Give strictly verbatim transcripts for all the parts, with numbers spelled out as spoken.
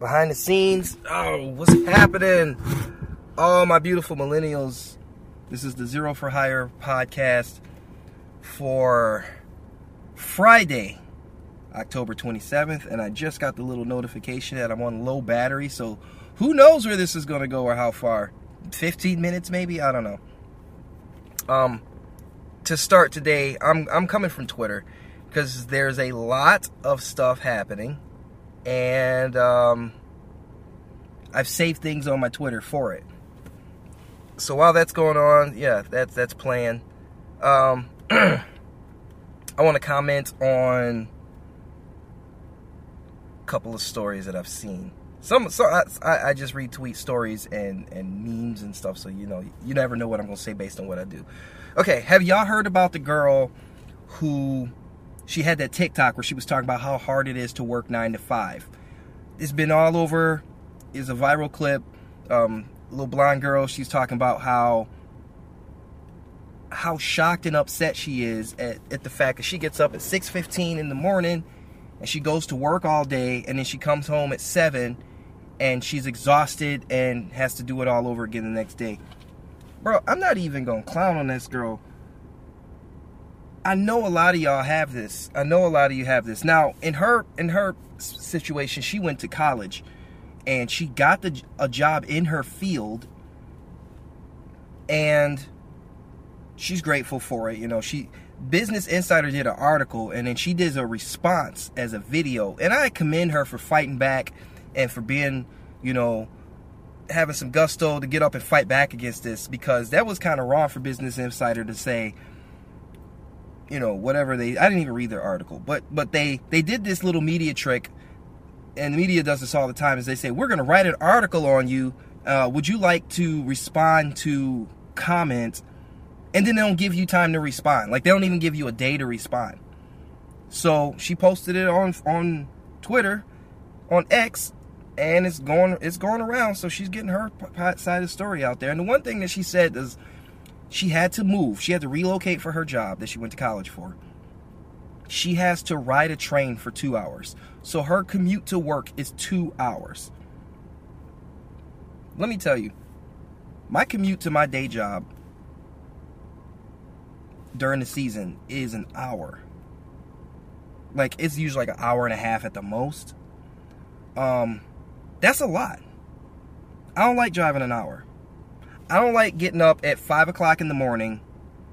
behind the scenes. Oh, what's happening? Oh, my beautiful millennials. This is the Xero for Hire podcast for Friday, October twenty-seventh, and I just got the little notification that I'm on low battery, so who knows where this is going to go or how far. fifteen minutes maybe? I don't know. Um, to start today, I'm I'm coming from Twitter because there's a lot of stuff happening, and um, I've saved things on my Twitter for it. So while that's going on, yeah, that's that's playing. Um, I want to comment on a couple of stories that I've seen. Some, so I, I just retweet stories and, and memes and stuff, so you know, you never know what I'm gonna say based on what I do. Okay, have y'all heard about the girl who she had that TikTok where she was talking about how hard it is to work nine to five? It's been all over. It's a viral clip. Um, little blonde girl. She's talking about how how shocked and upset she is at, at the fact that she gets up at six fifteen in the morning and she goes to work all day, and then she comes home at seven. And she's exhausted and has to do it all over again the next day. Bro, I'm not even going to clown on this girl. I know a lot of y'all have this. I know a lot of you have this. Now, in her in her situation, she went to college. And she got the, a job in her field. And she's grateful for it. You know, she Business Insider did an article. And then she did a response as a video. And I commend her for fighting back. And for being, you know, having some gusto to get up and fight back against this. Because that was kind of wrong for Business Insider to say, you know, whatever they... I didn't even read their article. But but they, they did this little media trick. And the media does this all the time. Is they say, we're going to write an article on you. Uh, would you like to respond to comments? And then they don't give you time to respond. Like, they don't even give you a day to respond. So, she posted it on on Twitter, on X... And it's going it's going around, so she's getting her side of the story out there. And the one thing that she said is she had to move. She had to relocate for her job that she went to college for. She has to ride a train for two hours. So her commute to work is two hours. Let me tell you, my commute to my day job during the season is an hour. Like, it's usually like an hour and a half at the most. Um... That's a lot. I don't like driving an hour. I don't like getting up at five o'clock in the morning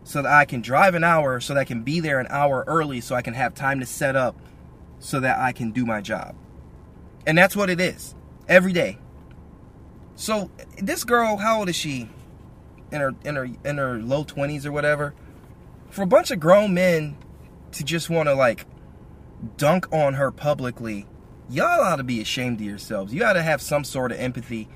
so that I can drive an hour, so that I can be there an hour early, so I can have time to set up so that I can do my job. And that's what it is. Every day. So, this girl, how old is she? In her in her, in her low twenties or whatever. For a bunch of grown men to just want to, like, dunk on her publicly... Y'all ought to be ashamed of yourselves. You ought to have some sort of empathy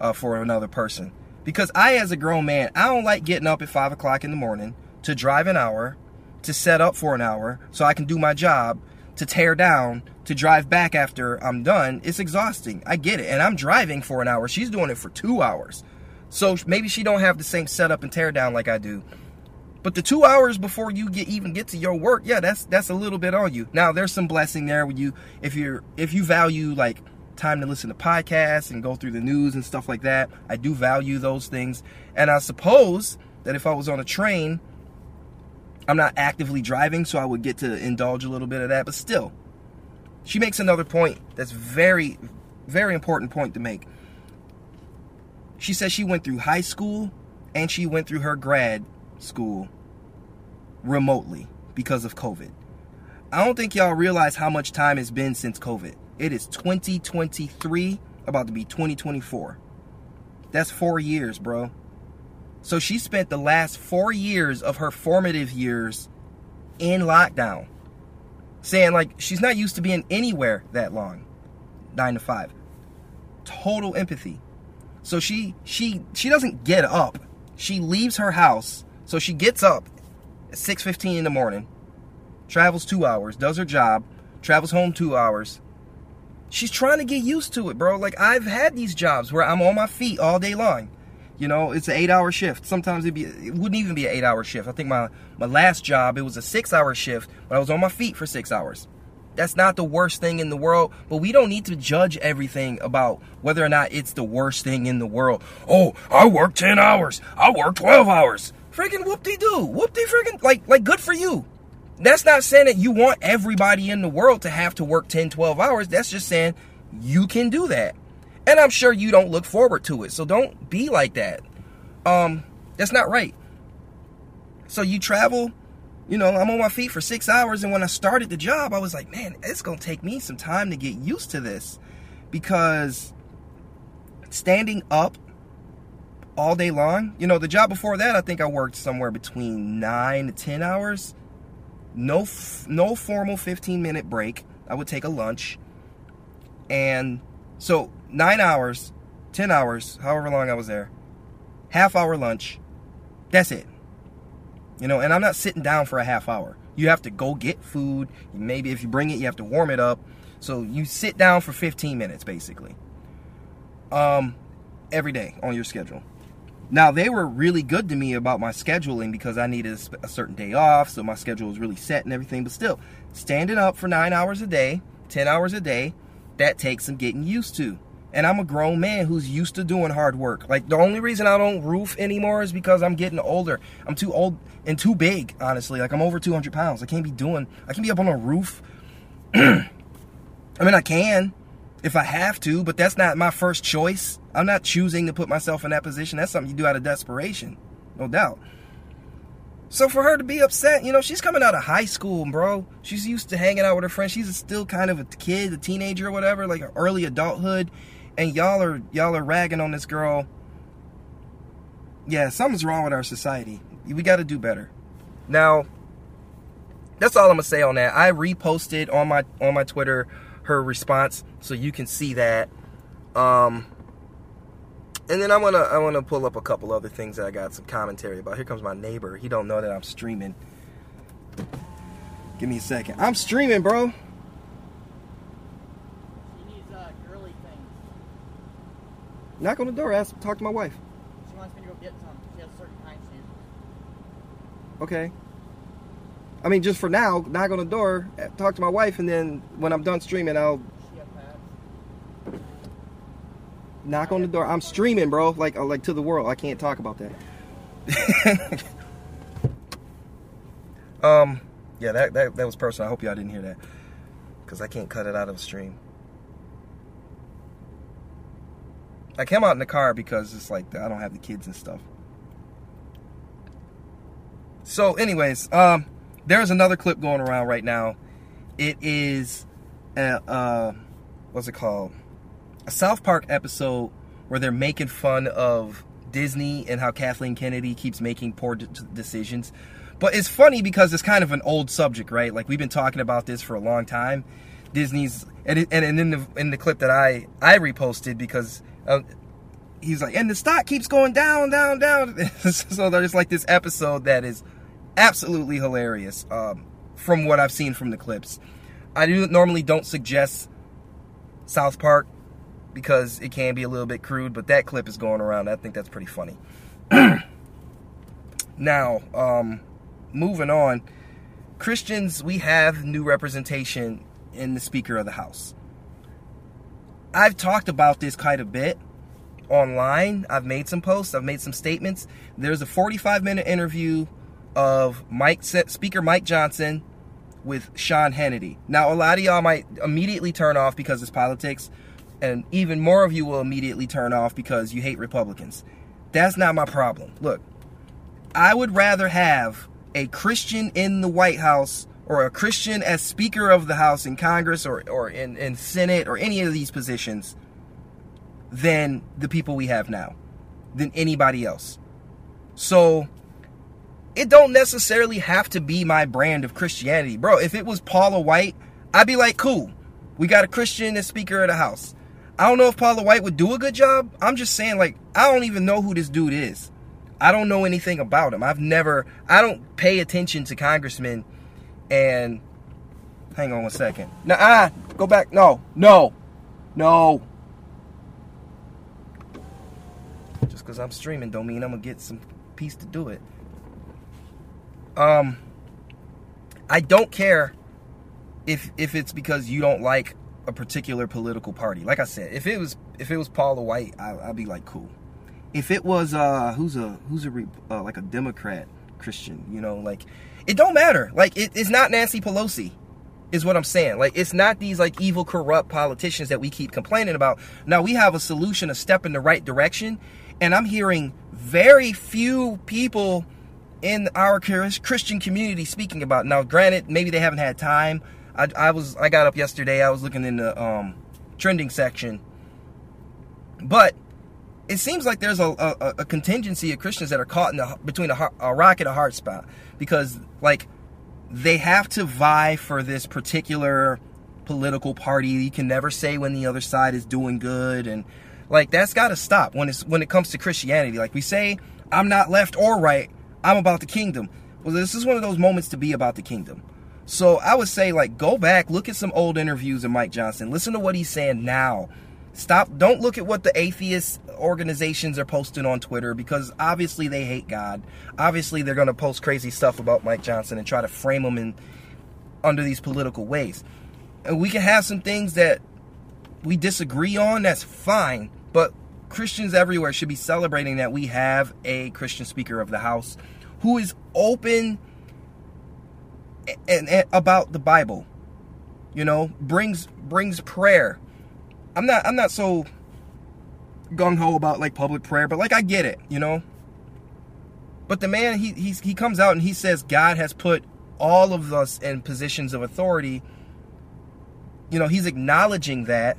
uh, for another person. Because I, as a grown man, I don't like getting up at five o'clock in the morning to drive an hour, to set up for an hour, so I can do my job, to tear down, to drive back after I'm done. It's exhausting. I get it. And I'm driving for an hour. She's doing it for two hours. So maybe she don't have the same setup and tear down like I do. But the two hours before you get even get to your work, yeah, that's that's a little bit on you. Now, there's some blessing there when you if you if you value like time to listen to podcasts and go through the news and stuff like that. I do value those things, and I suppose that if I was on a train, I'm not actively driving, so I would get to indulge a little bit of that. But still, she makes another point that's very, very important point to make. She says she went through high school and she went through her grad school remotely because of COVID. I don't think y'all realize how much time it's been since COVID. It is twenty twenty-three, about to be twenty twenty-four. That's four years, bro. So she spent the last four years of her formative years in lockdown. Saying, like, she's not used to being anywhere that long. Nine to five. Total empathy. So she she she doesn't get up. She leaves her house. So she gets up at six fifteen in the morning, travels two hours, does her job, travels home two hours. She's trying to get used to it, bro. Like, I've had these jobs where I'm on my feet all day long. You know, it's an eight-hour shift. Sometimes it'd be, it wouldn't even be an eight-hour shift. I think my, my last job, it was a six-hour shift, but I was on my feet for six hours. That's not the worst thing in the world, but we don't need to judge everything about whether or not it's the worst thing in the world. Oh, I work ten hours. I work twelve hours. Freaking whoop-de-doo. Whoop-de freaking, like, like good for you. That's not saying that you want everybody in the world to have to work ten, twelve hours. That's just saying you can do that. And I'm sure you don't look forward to it. So don't be like that. Um, that's not right. So you travel, you know, I'm on my feet for six hours. And when I started the job, I was like, man, it's going to take me some time to get used to this. Because standing up all day long, you know, the job before that, I think I worked somewhere between nine to ten hours. No, no formal fifteen minute break. I would take a lunch. And so nine hours, ten hours, however long I was there, half hour lunch. That's it. You know, and I'm not sitting down for a half hour. You have to go get food. Maybe if you bring it, you have to warm it up. So you sit down for fifteen minutes, basically. Um, every day on your schedule. Now, they were really good to me about my scheduling because I needed a certain day off, so my schedule was really set and everything. But still, standing up for nine hours a day, ten hours a day, that takes some getting used to. And I'm a grown man who's used to doing hard work. Like, the only reason I don't roof anymore is because I'm getting older. I'm too old and too big, honestly. Like, I'm over two hundred pounds. I can't be doing, I can't be up on a roof. I mean, I can if I have to, but that's not my first choice. I'm not choosing to put myself in that position. That's something you do out of desperation, no doubt. So for her to be upset, you know, she's coming out of high school, bro. She's used to hanging out with her friends. She's still kind of a kid, a teenager or whatever, like an early adulthood. And y'all are, y'all are ragging on this girl. Yeah, something's wrong with our society. We got to do better. Now, that's all I'm going to say on that. I reposted on my, on my Twitter her response, so you can see that. Um, and then I wanna I wanna pull up a couple other things that I got some commentary about. Here comes my neighbor. He don't know that I'm streaming. Give me a second. I'm streaming, bro. She needs uh, girly things. Knock on the door. Ask. Talk to my wife. She wants me to go get some. She has a certain time season. Okay. I mean, just for now, knock on the door, talk to my wife, and then when I'm done streaming, I'll knock on the door. I'm streaming, bro. Like, like to the world. I can't talk about that. um, yeah, that, that that was personal. I hope y'all didn't hear that, because I can't cut it out of the stream. I came out in the car because it's like I don't have the kids and stuff. So, anyways, um, there's another clip going around right now. It is, a, uh, what's it called? A South Park episode where they're making fun of Disney and how Kathleen Kennedy keeps making poor d- decisions. But it's funny because it's kind of an old subject, right? Like, we've been talking about this for a long time. Disney's, and it, and, and in the in the clip that I, I reposted, because uh, he's like, and the stock keeps going down, down, down. So there's like this episode that is absolutely hilarious, um, from what I've seen from the clips. I do normally don't suggest South Park, because it can be a little bit crude, but that clip is going around. I think that's pretty funny. Now, um, moving on. Christians, we have new representation in the Speaker of the House. I've talked about this quite a bit online. I've made some posts. I've made some statements. There's a forty-five minute interview of Mike, Speaker Mike Johnson with Sean Hannity. Now, a lot of y'all might immediately turn off because it's politics. And even more of you will immediately turn off because you hate Republicans. That's not my problem. Look, I would rather have a Christian in the White House or a Christian as Speaker of the House in Congress or, or in, in Senate or any of these positions than the people we have now, than anybody else. So it don't necessarily have to be my brand of Christianity. Bro, if it was Paula White, I'd be like, cool, we got a Christian as Speaker of the House. I don't know if Paula White would do a good job. I'm just saying, like, I don't even know who this dude is. I don't know anything about him. I've never, I don't pay attention to congressmen. And hang on one second. Nuh-uh, go back. No, no, no. Just because I'm streaming don't mean I'm going to get some peace to do it. Um, I don't care if if it's because you don't like a particular political party. Like I said, if it was if it was Paula White, I, I'd be like, cool. If it was uh who's a who's a uh, like a Democrat Christian, you know, like it don't matter. Like it, it's not Nancy Pelosi, is what I'm saying. Like it's not these like evil, corrupt politicians that we keep complaining about. Now we have a solution, a step in the right direction, and I'm hearing very few people in our Christian community speaking about it. Now, granted, maybe they haven't had time. I, I was I got up yesterday. I was looking in the um, trending section, but it seems like there's a, a, a contingency of Christians that are caught in the, between a, a rock and a hard spot because, like, they have to vie for this particular political party. You can never say when the other side is doing good, and like that's got to stop when it's when it comes to Christianity. Like we say, I'm not left or right. I'm about the kingdom. Well, this is one of those moments to be about the kingdom. So I would say, like, go back, look at some old interviews of Mike Johnson, listen to what he's saying now. Stop. Don't look at what the atheist organizations are posting on Twitter, because obviously they hate God. Obviously they're going to post crazy stuff about Mike Johnson and try to frame him in under these political ways. And we can have some things that we disagree on. That's fine. But Christians everywhere should be celebrating that we have a Christian Speaker of the House who is open and, and about the Bible, you know, brings brings prayer. I'm not I'm not so gung-ho about like public prayer, but like I get it, you know. But the man, he he's, he comes out and he says God has put all of us in positions of authority. You know, he's acknowledging that.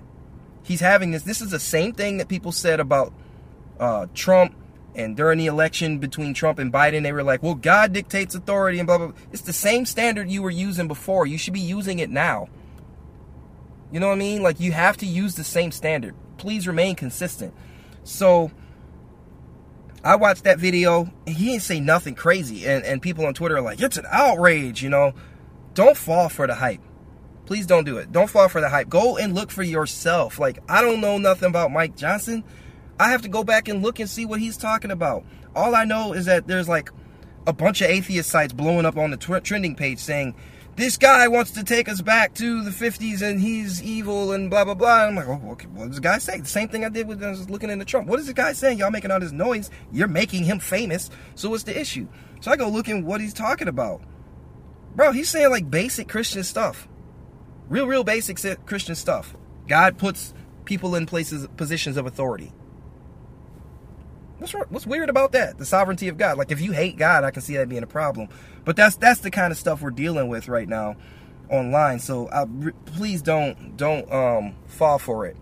He's having this. This is the same thing that people said about uh, Trump, and during the election between Trump and Biden, they were like, well, God dictates authority and blah, blah, blah. It's the same standard you were using before. You should be using it now. You know what I mean? Like, you have to use the same standard. Please remain consistent. So, I watched that video, and he didn't say nothing crazy. And, and people on Twitter are like, it's an outrage, you know? Don't fall for the hype. Please don't do it. Don't fall for the hype. Go and look for yourself. Like, I don't know nothing about Mike Johnson. I have to go back and look and see what he's talking about. All I know is that there's, like, a bunch of atheist sites blowing up on the tw- trending page saying, this guy wants to take us back to the fifties and he's evil and blah, blah, blah. And I'm like, oh, okay, what does the guy say? The same thing I did when I was looking into Trump. What is the guy saying? Y'all making all this noise. You're making him famous. So what's the issue? So I go look at what he's talking about. Bro, he's saying like basic Christian stuff. Real, real basic Christian stuff. God puts people in places, positions of authority. What's what's weird about that? The sovereignty of God. Like, if you hate God, I can see that being a problem. But that's that's the kind of stuff we're dealing with right now online. So I, please don't don't um, fall for it.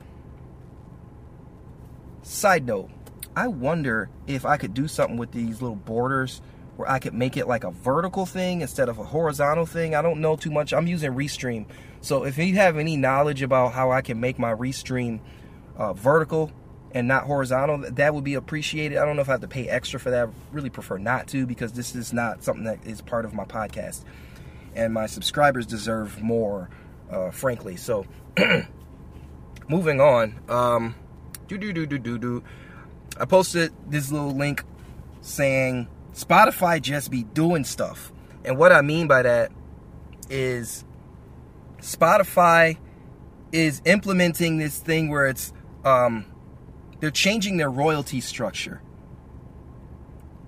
Side note, I wonder if I could do something with these little borders where I could make it like a vertical thing instead of a horizontal thing. I don't know too much. I'm using Restream. So if you have any knowledge about how I can make my Restream uh, vertical and not horizontal, that would be appreciated. I don't know if I have to pay extra for that. I really prefer not to, because this is not something that is part of my podcast. And my subscribers deserve more, uh, frankly. So, moving on. Um, do-do-do-do-do-do. I posted this little link saying, Spotify just be doing stuff. And what I mean by that is, Spotify is implementing this thing where it's... Um, they're changing their royalty structure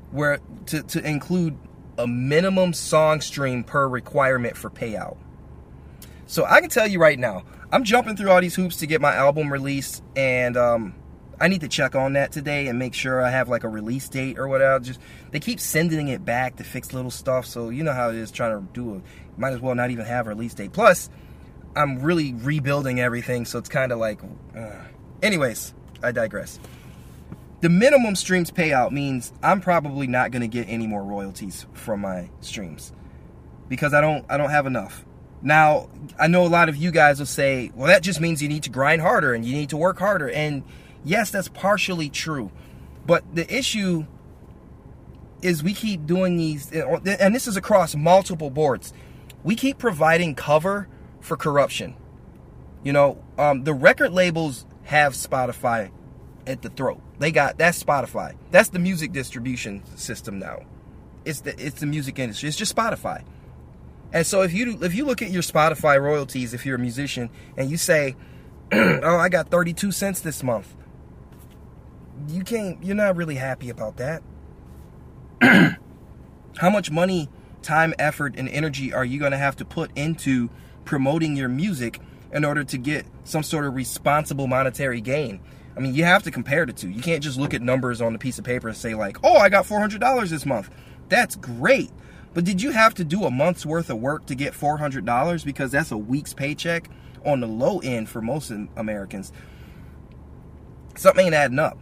where to, to include a minimum song stream per requirement for payout. So I can tell you right now, I'm jumping through all these hoops to get my album released, and um, I need to check on that today and make sure I have like a release date or whatever. Just they keep sending it back to fix little stuff, so you know how it is trying to do a, might as well not even have a release date. Plus, I'm really rebuilding everything, so it's kind of like, uh. anyways. I digress. The minimum streams payout means I'm probably not going to get any more royalties from my streams because I don't I don't have enough. Now, I know a lot of you guys will say, well, that just means you need to grind harder and you need to work harder. And yes, that's partially true. But the issue is we keep doing these, and this is across multiple boards. We keep providing cover for corruption. You know, um, the record labels have Spotify at the throat. They got, that's Spotify. That's the music distribution system now. It's the it's the music industry. It's just Spotify. And so if you if you look at your Spotify royalties, if you're a musician, and you say, oh, I got thirty-two cents this month, you can't, you're not really happy about that. How much money, time, effort, and energy are you going to have to put into promoting your music in order to get some sort of responsible monetary gain? I mean, you have to compare the two. You can't just look at numbers on a piece of paper and say like, oh, I got four hundred dollars this month. That's great. But did you have to do a month's worth of work to get four hundred dollars? Because that's a week's paycheck on the low end for most Americans. Something ain't adding up.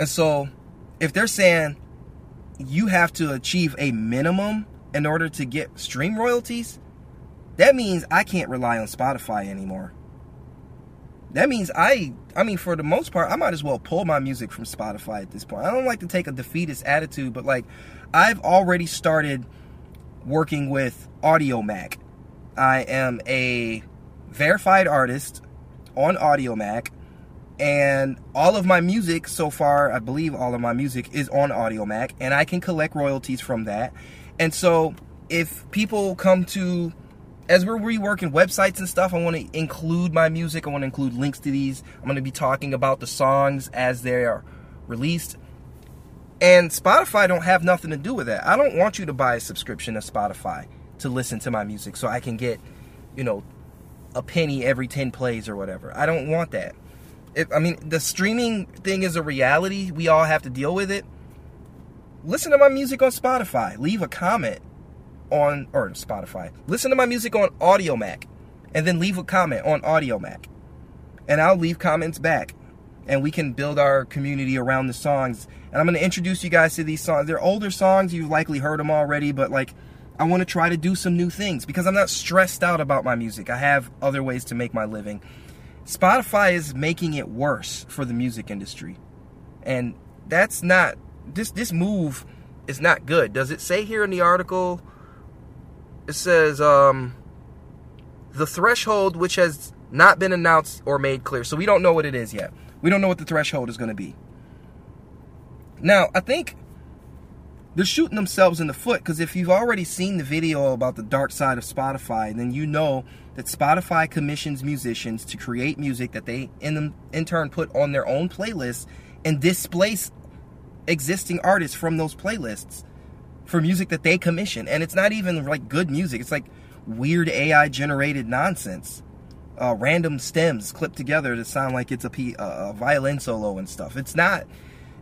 And so if they're saying you have to achieve a minimum in order to get stream royalties, that means I can't rely on Spotify anymore. That means I, I mean, for the most part, I might as well pull my music from Spotify at this point. I don't like to take a defeatist attitude, but like, I've already started working with Audiomack. I am a verified artist on Audiomack, and all of my music so far, I believe all of my music is on Audiomack, and I can collect royalties from that. And so if people come to, as we're reworking websites and stuff, I want to include my music. I want to include links to these. I'm going to be talking about the songs as they are released. And Spotify don't have nothing to do with that. I don't want you to buy a subscription to Spotify to listen to my music so I can get, you know, a penny every ten plays or whatever. I don't want that. If, I mean, the streaming thing is a reality. We all have to deal with it. Listen to my music on Spotify. Leave a comment on, or Spotify. Listen to my music on Audiomack, and then leave a comment on Audiomack. And I'll leave comments back, and we can build our community around the songs. And I'm going to introduce you guys to these songs. They're older songs. You've likely heard them already. But like, I want to try to do some new things because I'm not stressed out about my music. I have other ways to make my living. Spotify is making it worse for the music industry. And that's not, this, this move is not good. Does it say here in the article? It says, um, the threshold, which has not been announced or made clear. So we don't know what it is yet. We don't know what the threshold is going to be. Now, I think they're shooting themselves in the foot because if you've already seen the video about the dark side of Spotify, then you know that Spotify commissions musicians to create music that they in, in turn put on their own playlists and displace existing artists from those playlists for music that they commission. And it's not even like good music. It's like weird A I-generated nonsense. Uh, random stems clipped together to sound like it's a, p- uh, a violin solo and stuff. It's not.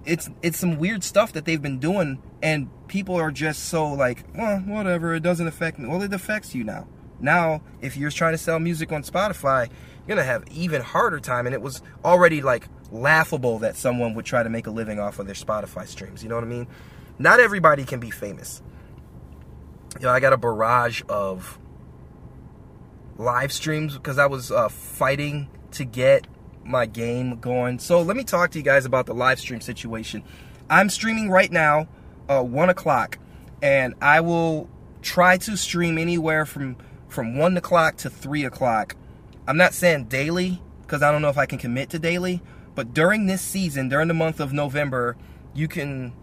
It's it's some weird stuff that they've been doing, and people are just so like, well, whatever. It doesn't affect me. Well, it affects you now. Now, if you're trying to sell music on Spotify, you're gonna have even harder time. And it was already like laughable that someone would try to make a living off of their Spotify streams. You know what I mean? Not everybody can be famous. You know, I got a barrage of live streams because I was uh, fighting to get my game going. So let me talk to you guys about the live stream situation. I'm streaming right now, uh, one o'clock, and I will try to stream anywhere from from one o'clock to three o'clock. I'm not saying daily because I don't know if I can commit to daily, but during this season, during the month of November, you can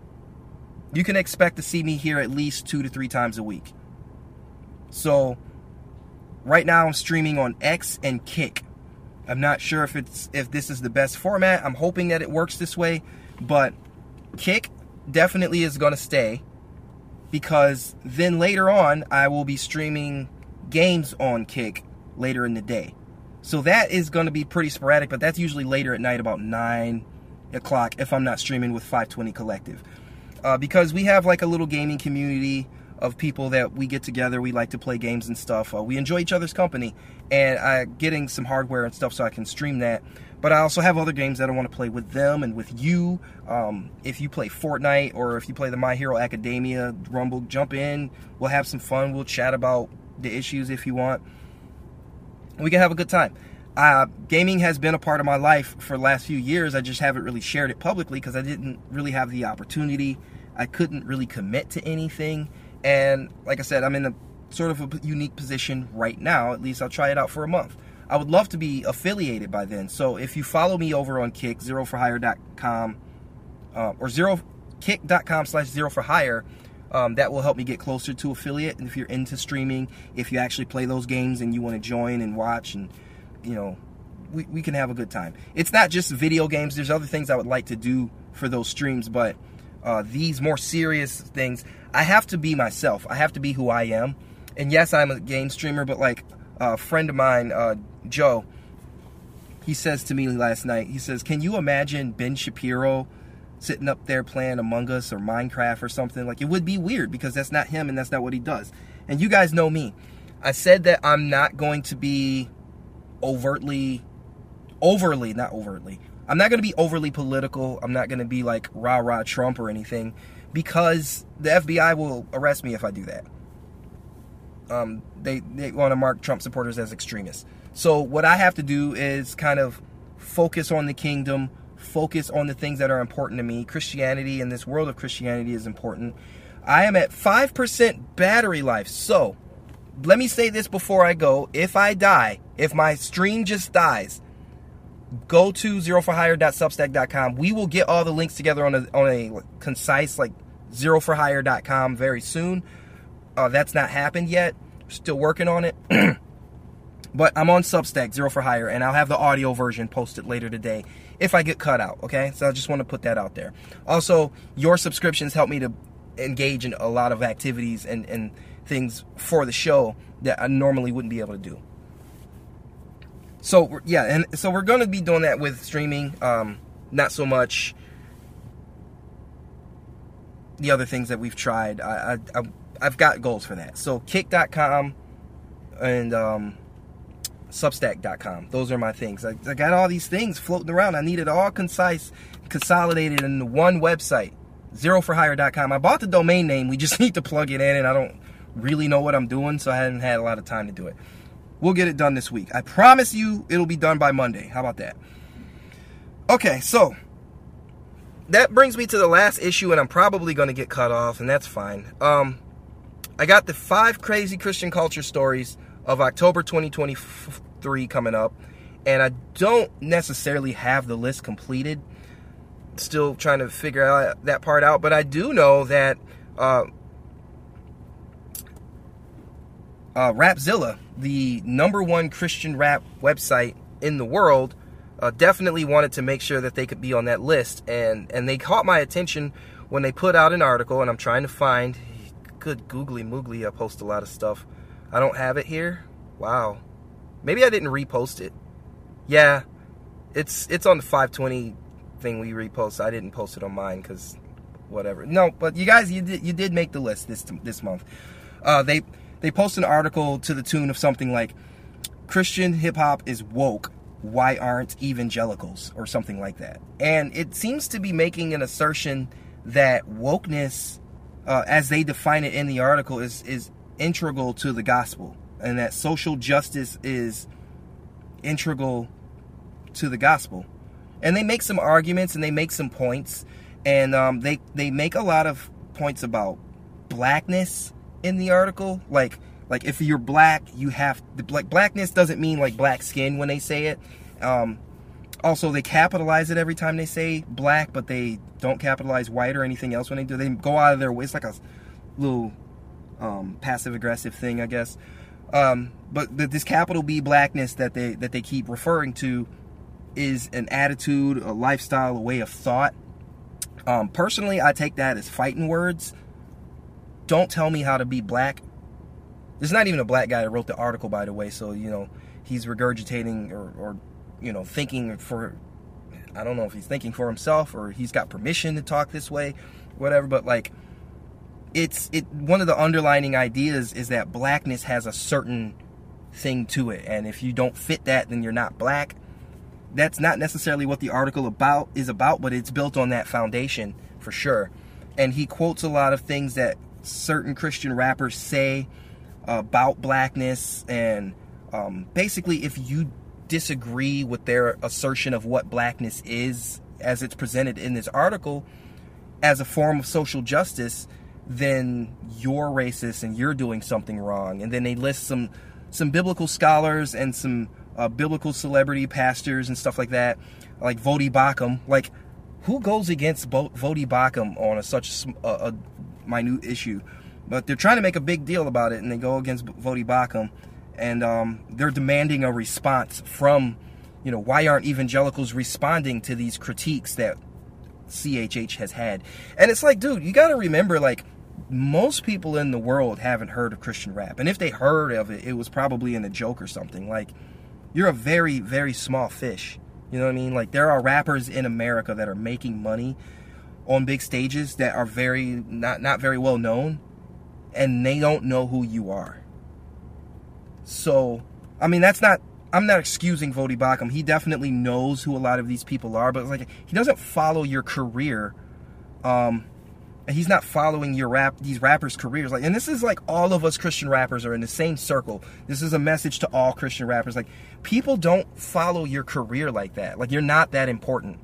you can expect to see me here at least two to three times a week. So right now I'm streaming on X and Kick. I'm not sure if it's if this is the best format. I'm hoping that it works this way, but Kick definitely is going to stay because then later on I will be streaming games on Kick later in the day. So that is going to be pretty sporadic, but that's usually later at night about nine o'clock if I'm not streaming with five twenty Collective. Uh, because we have like a little gaming community of people that we get together, we like to play games and stuff. Uh, we enjoy each other's company, and I'm getting some hardware and stuff so I can stream that. But I also have other games that I want to play with them and with you. Um, if you play Fortnite or if you play the My Hero Academia Rumble, jump in. We'll have some fun. We'll chat about the issues if you want. We can have a good time. Uh, gaming has been a part of my life for the last few years. I just haven't really shared it publicly because I didn't really have the opportunity. I couldn't really commit to anything. And like I said, I'm in a sort of a unique position right now. At least I'll try it out for a month. I would love to be affiliated by then. So if you follow me over on Kick, xero for hire dot com, uh, or xero kick dot com slash xero for hire, Um, that will help me get closer to affiliate. And if you're into streaming, if you actually play those games and you want to join and watch, and, you know, we, we can have a good time. It's not just video games. There's other things I would like to do for those streams, but uh, these more serious things, I have to be myself. I have to be who I am. And yes, I'm a game streamer, but like a friend of mine, uh, Joe, he says to me last night, he says, can you imagine Ben Shapiro sitting up there playing Among Us or Minecraft or something? Like, it would be weird because that's not him and that's not what he does. And you guys know me. I said that I'm not going to be overtly, overly, not overtly. I'm not going to be overly political. I'm not going to be like rah-rah Trump or anything, because the F B I will arrest me if I do that. Um, they, they want to mark Trump supporters as extremists. So what I have to do is kind of focus on the kingdom, focus on the things that are important to me. Christianity and this world of Christianity is important. I am at five percent battery life. So let me say this before I go. If I die, if my stream just dies, go to xero for hire dot substack dot com. We will get all the links together on a, on a concise, like, xero for hire dot com very soon. Uh, that's not happened yet. Still working on it. But I'm on Substack, Xero for Hire, and I'll have the audio version posted later today if I get cut out, okay? So I just want to put that out there. Also, your subscriptions help me to engage in a lot of activities and, and things for the show that I normally wouldn't be able to do. So, yeah, and so we're going to be doing that with streaming, um, not so much the other things that we've tried. I, I, I, I've got goals for that. So kick dot com and um, substack dot com. Those are my things. I, I got all these things floating around. I need it all concise, consolidated into one website, xero for hire dot com. I bought the domain name. We just need to plug it in, and I don't really know what I'm doing, so I haven't had a lot of time to do it. We'll get it done this week. I promise you it'll be done by Monday. How about that? Okay, so that brings me to the last issue, and I'm probably going to get cut off, and that's fine. Um, I got the five crazy Christian culture stories of October twenty twenty-three coming up, and I don't necessarily have the list completed. Still trying to figure out that part out, but I do know that uh, uh, Rapzilla, the number one Christian rap website in the world, uh, definitely wanted to make sure that they could be on that list, and, and they caught my attention when they put out an article, and I'm trying to find... Good googly moogly, I post a lot of stuff. I don't have it here. Wow. Maybe I didn't repost it. Yeah. It's it's on the five twenty thing we repost. I didn't post it on mine because whatever. No, but you guys, you did, you did make the list this this month. Uh, they, they post an article to the tune of something like, Christian hip-hop is woke. Why aren't evangelicals? Or something like that. And it seems to be making an assertion that wokeness... Uh, as they define it in the article, is, is integral to the gospel, and that social justice is integral to the gospel. And they make some arguments, and they make some points, and um, they, they make a lot of points about blackness in the article. Like, like if you're black, you have... the black, blackness doesn't mean like black skin when they say it. Um, also, they capitalize it every time they say black, but they... don't capitalize white or anything else when they do. They go out of their way. It's like a little um, passive-aggressive thing, I guess. Um, but the, this capital B blackness that they that they keep referring to is an attitude, a lifestyle, a way of thought. Um, personally, I take that as fighting words. Don't tell me how to be black. There's not even a black guy that wrote the article, by the way. So, you know, he's regurgitating or, or you know, thinking for... I don't know if he's thinking for himself or he's got permission to talk this way, whatever. But like, it's it. One of the underlining ideas is that blackness has a certain thing to it, and if you don't fit that, then you're not black. That's not necessarily what the article about is about, but it's built on that foundation for sure. And he quotes a lot of things that certain Christian rappers say about blackness, and um, basically, if you disagree with their assertion of what blackness is as it's presented in this article as a form of social justice, then you're racist and you're doing something wrong. And then they list some some biblical scholars and some uh, biblical celebrity pastors and stuff like that, like Voddie Baucham. Like, who goes against Bo- Voddie Baucham on a, such a, a minute issue. But they're trying to make a big deal about it, and they go against Voddie Baucham, and um, they're demanding a response from, you know, why aren't evangelicals responding to these critiques that C H H has had? And it's like, dude, you got to remember, like, most people in the world haven't heard of Christian rap. And if they heard of it, it was probably in a joke or something. Like, you're a very, very small fish. You know what I mean? Like, there are rappers in America that are making money on big stages that are very not, not very well known, and they don't know who you are. So, I mean, that's not... I'm not excusing Voddie Baucham. He definitely knows who a lot of these people are, but it's like, he doesn't follow your career. Um, and he's not following your rap, these rappers' careers. Like, and this is like all of us Christian rappers are in the same circle. This is a message to all Christian rappers. Like, people don't follow your career like that. Like, you're not that important.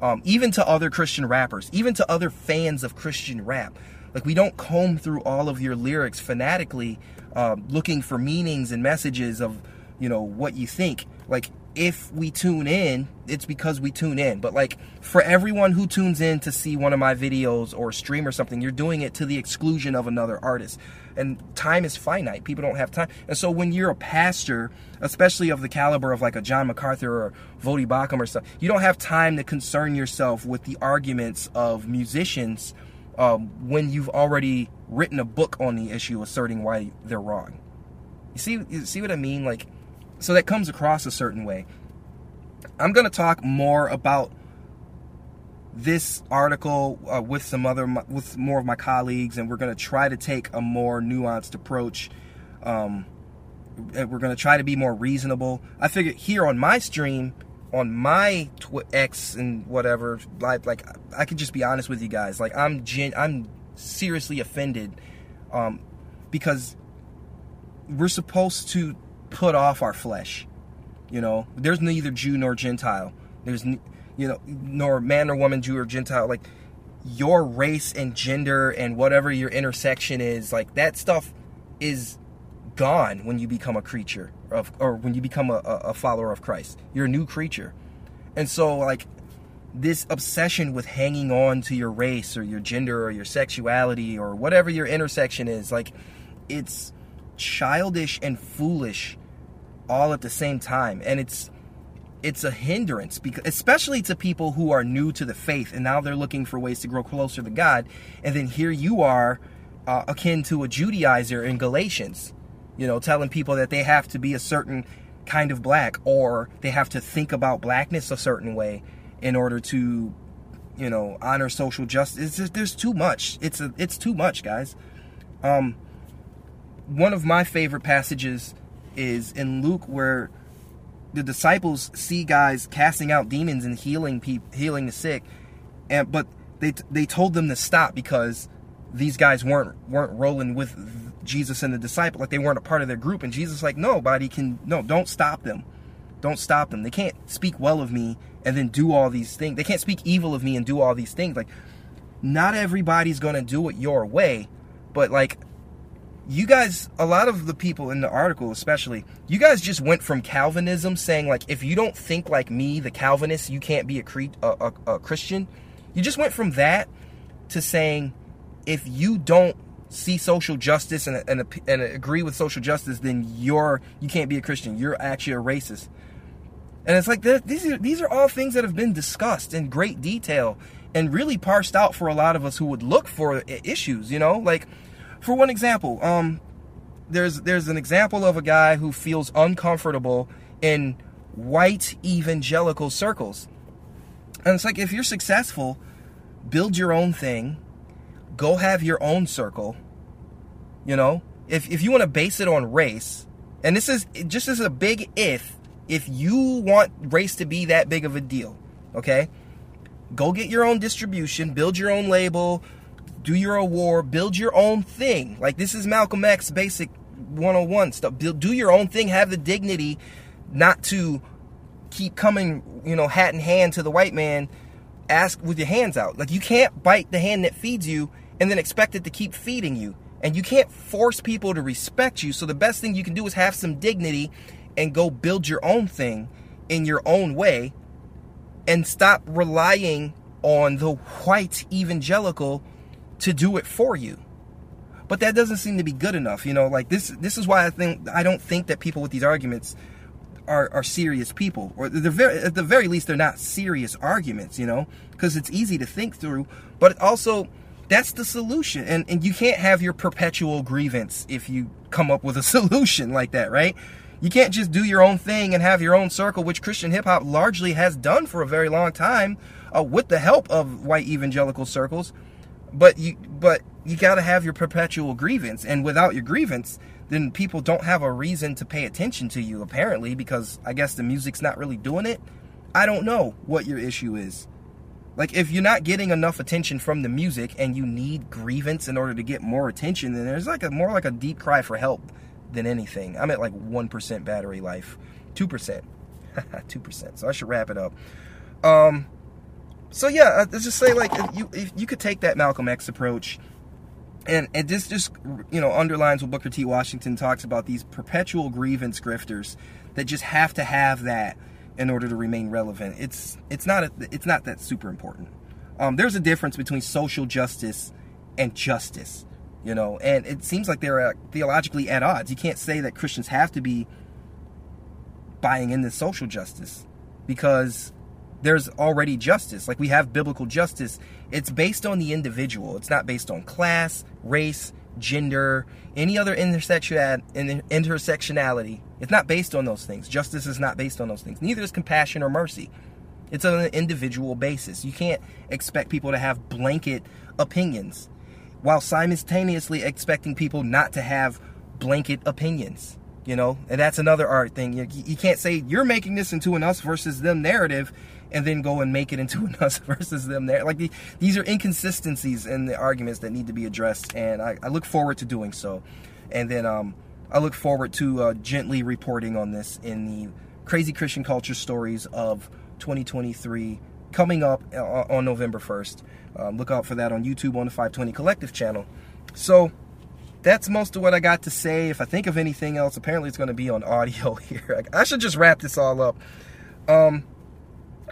Um, even to other Christian rappers, even to other fans of Christian rap. Like, we don't comb through all of your lyrics fanatically, uh, looking for meanings and messages of, you know, what you think. Like, if we tune in, it's because we tune in. But, like, for everyone who tunes in to see one of my videos or stream or something, you're doing it to the exclusion of another artist. And time is finite. People don't have time. And so when you're a pastor, especially of the caliber of, like, a John MacArthur or Voddie Baucham or stuff, you don't have time to concern yourself with the arguments of musicians um, when you've already written a book on the issue asserting why they're wrong. You see, you see what I mean? Like, so that comes across a certain way. I'm going to talk more about this article uh, with some other, with more of my colleagues, and we're going to try to take a more nuanced approach. Um, we're going to try to be more reasonable. I figured here on my stream, on my tw- X and whatever, like, like I could just be honest with you guys. Like, I'm gen- I'm seriously offended um, because we're supposed to put off our flesh. You know, there's neither Jew nor Gentile. There's, you know, nor man or woman, Jew or Gentile. Like, your race and gender and whatever your intersection is, like, that stuff is gone when you become a creature of, or when you become a, a follower of Christ. You're a new creature. And so, like, this obsession with hanging on to your race or your gender or your sexuality or whatever your intersection is, like, it's childish and foolish all at the same time, and it's it's a hindrance, because especially to people who are new to the faith, and now they're looking for ways to grow closer to God, and then here you are, uh, akin to a Judaizer in Galatians, you know, telling people that they have to be a certain kind of black, or they have to think about blackness a certain way in order to, you know, honor social justice. It's just, there's too much. It's a, it's too much, guys. Um, one of my favorite passages is in Luke, where the disciples see guys casting out demons and healing people, healing the sick, and but they they told them to stop because these guys weren't weren't rolling with Jesus and the disciple, like they weren't a part of their group. And Jesus, like, nobody can, no, don't stop them, don't stop them. They can't speak well of me and then do all these things. They can't speak evil of me and do all these things. Like, not everybody's gonna do it your way, but like. You guys, a lot of the people in the article especially, you guys just went from Calvinism saying, like, if you don't think like me, the Calvinist, you can't be a, cre- a, a, a Christian. You just went from that to saying, if you don't see social justice and, and, and agree with social justice, then you're, you can't be a Christian. You're actually a racist. And it's like, these are, these are all things that have been discussed in great detail and really parsed out for a lot of us who would look for issues, you know, like... For one example, um, there's there's an example of a guy who feels uncomfortable in white evangelical circles. And it's like, if you're successful, build your own thing, go have your own circle, you know? If if you want to base it on race, and this is just as a big if, if you want race to be that big of a deal, okay? Go get your own distribution, build your own label, do your award, build your own thing. Like, this is Malcolm X basic one oh one stuff. Build, do your own thing. Have the dignity not to keep coming, you know, hat in hand to the white man. Ask with your hands out. Like, you can't bite the hand that feeds you and then expect it to keep feeding you. And you can't force people to respect you. So the best thing you can do is have some dignity and go build your own thing in your own way, and stop relying on the white evangelical to do it for you. But that doesn't seem to be good enough, you know. Like this, this is why I think I don't think that people with these arguments are are serious people, or they're very, at the very least, they're not serious arguments, you know, because it's easy to think through. But also, that's the solution, and and you can't have your perpetual grievance if you come up with a solution like that, right? You can't just do your own thing and have your own circle, which Christian hip-hop largely has done for a very long time uh, with the help of white evangelical circles. But you but you got to have your perpetual grievance. And without your grievance, then people don't have a reason to pay attention to you, apparently, because I guess the music's not really doing it. I don't know what your issue is. Like, if you're not getting enough attention from the music and you need grievance in order to get more attention, then there's like a more like a deep cry for help than anything. I'm at like one percent battery life. two percent. two percent. So I should wrap it up. Um, so yeah, let's just say like if you, if you could take that Malcolm X approach. And, and this just, you know, underlines what Booker T. Washington talks about, these perpetual grievance grifters that just have to have that in order to remain relevant. It's it's not a, it's not that super important. Um, there's a difference between social justice and justice. You know, and it seems like they're uh, theologically at odds. You can't say that Christians have to be buying into social justice because there's already justice. Like, we have biblical justice. It's based on the individual. It's not based on class, race, gender, any other intersectionality. It's not based on those things. Justice is not based on those things. Neither is compassion or mercy. It's on an individual basis. You can't expect people to have blanket opinions while simultaneously expecting people not to have blanket opinions, you know? And that's another art thing. You, you can't say, you're making this into an us versus them narrative, and then go and make it into an us versus them narrative. Like, the, these are inconsistencies in the arguments that need to be addressed, and I, I look forward to doing so. And then um, I look forward to uh, gently reporting on this in the Crazy Christian Culture Stories of twenty twenty-three, coming up on November first. Um, look out for that on YouTube on the five twenty Collective channel. So that's most of what I got to say. If I think of anything else, apparently it's going to be on audio here. I should just wrap this all up. Um,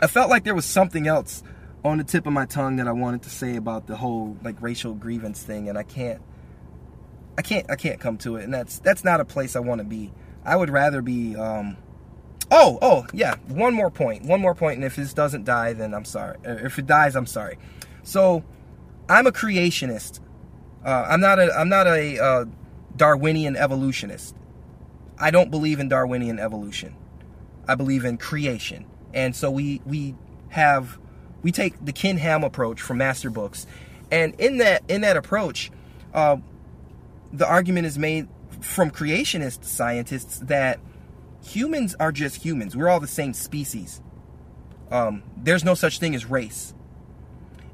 I felt like there was something else on the tip of my tongue that I wanted to say about the whole like racial grievance thing, and I can't, I can't, I can't come to it. And that's that's not a place I want to be. I would rather be. Um, Oh, oh, yeah, one more point, one more point, and if this doesn't die, then I'm sorry. If it dies, I'm sorry. So, I'm a creationist. Uh, I'm not a, I'm not a uh, Darwinian evolutionist. I don't believe in Darwinian evolution. I believe in creation. And so we, we have, we take the Ken Ham approach from Master Books. And in that, in that approach, uh, the argument is made from creationist scientists that humans are just humans. We're all the same species. Um, there's no such thing as race.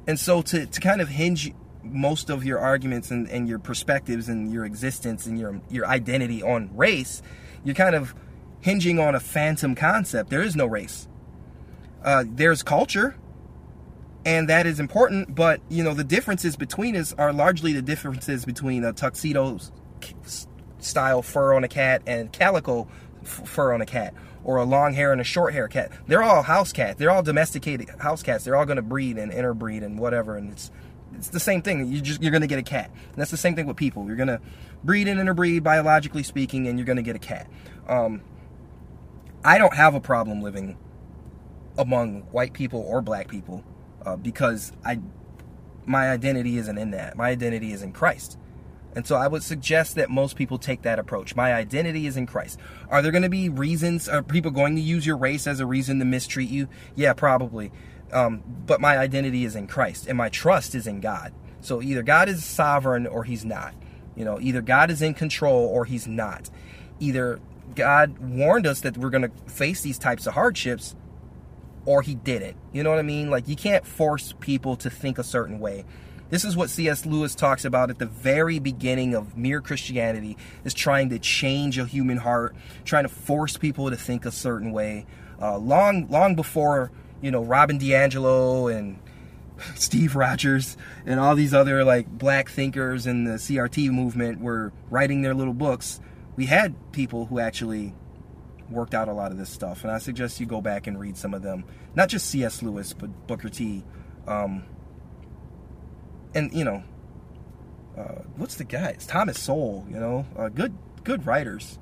And so to, to kind of hinge most of your arguments and, and your perspectives and your existence and your, your identity on race, you're kind of hinging on a phantom concept. There is no race. Uh, there's culture, and that is important, but, you know, the differences between us are largely the differences between a tuxedo-style fur on a cat and calico fur on a cat, or a long hair and a short hair cat. They're all house cats. They're all domesticated house cats. They're all going to breed and interbreed and whatever, and it's it's the same thing. You just, you're going to get a cat. And that's the same thing with people. You're going to breed and interbreed, biologically speaking, and you're going to get a cat. Um, I don't have a problem living among white people or black people uh, because I my identity isn't in that. My identity is in Christ. And so I would suggest that most people take that approach. My identity is in Christ. Are there going to be reasons? Are people going to use your race as a reason to mistreat you? Yeah, probably. Um, but my identity is in Christ, and my trust is in God. So either God is sovereign or he's not. You know, either God is in control or he's not. Either God warned us that we're going to face these types of hardships or he didn't. You know what I mean? Like, you can't force people to think a certain way. This is what C S Lewis talks about at the very beginning of Mere Christianity, is trying to change a human heart, trying to force people to think a certain way. Uh, long, long before, you know, Robin DiAngelo and Steve Rogers and all these other like black thinkers in the C R T movement were writing their little books, we had people who actually worked out a lot of this stuff. And I suggest you go back and read some of them. Not just C S Lewis, but Booker T. Um, And, you know, uh, what's the guy? It's Thomas Sowell, you know, uh, good, good writers.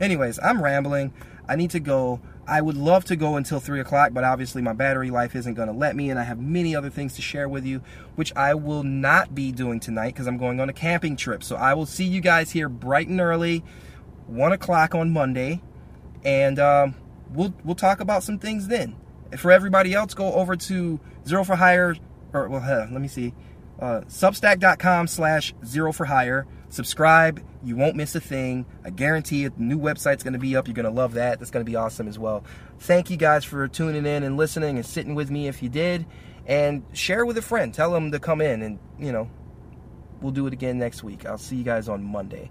Anyways, I'm rambling. I need to go. I would love to go until three o'clock, but obviously my battery life isn't going to let me, and I have many other things to share with you, which I will not be doing tonight because I'm going on a camping trip. So I will see you guys here bright and early, one o'clock on Monday, and um, we'll we'll talk about some things then. For everybody else, go over to Xero for Hire, or, well, huh, let me see, uh, substack.com slash Xero for Hire. Subscribe. You won't miss a thing. I guarantee it. The new website's going to be up. You're going to love that. That's going to be awesome as well. Thank you guys for tuning in and listening and sitting with me if you did. And share with a friend. Tell them to come in and, you know, we'll do it again next week. I'll see you guys on Monday.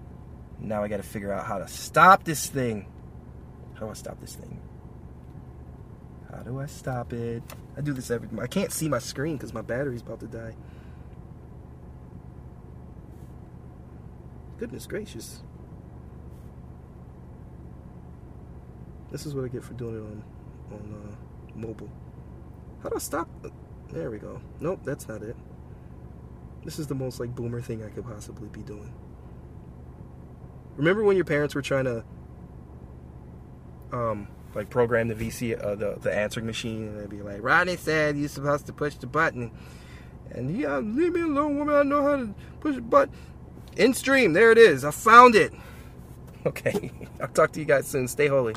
Now I got to figure out how to stop this thing. How do I stop this thing? How do I stop it? I do this every time. I can't see my screen because my battery's about to die. Goodness gracious. This is what I get for doing it on, on uh, mobile. How do I stop? There we go. Nope, that's not it. This is the most like boomer thing I could possibly be doing. Remember when your parents were trying to um, like program the V C, uh, the, the answering machine, and they'd be like, Rodney said you're supposed to push the button. And yeah, leave me alone, woman. I know how to push the button. In stream, there it is. I found it. Okay, I'll talk to you guys soon. Stay holy.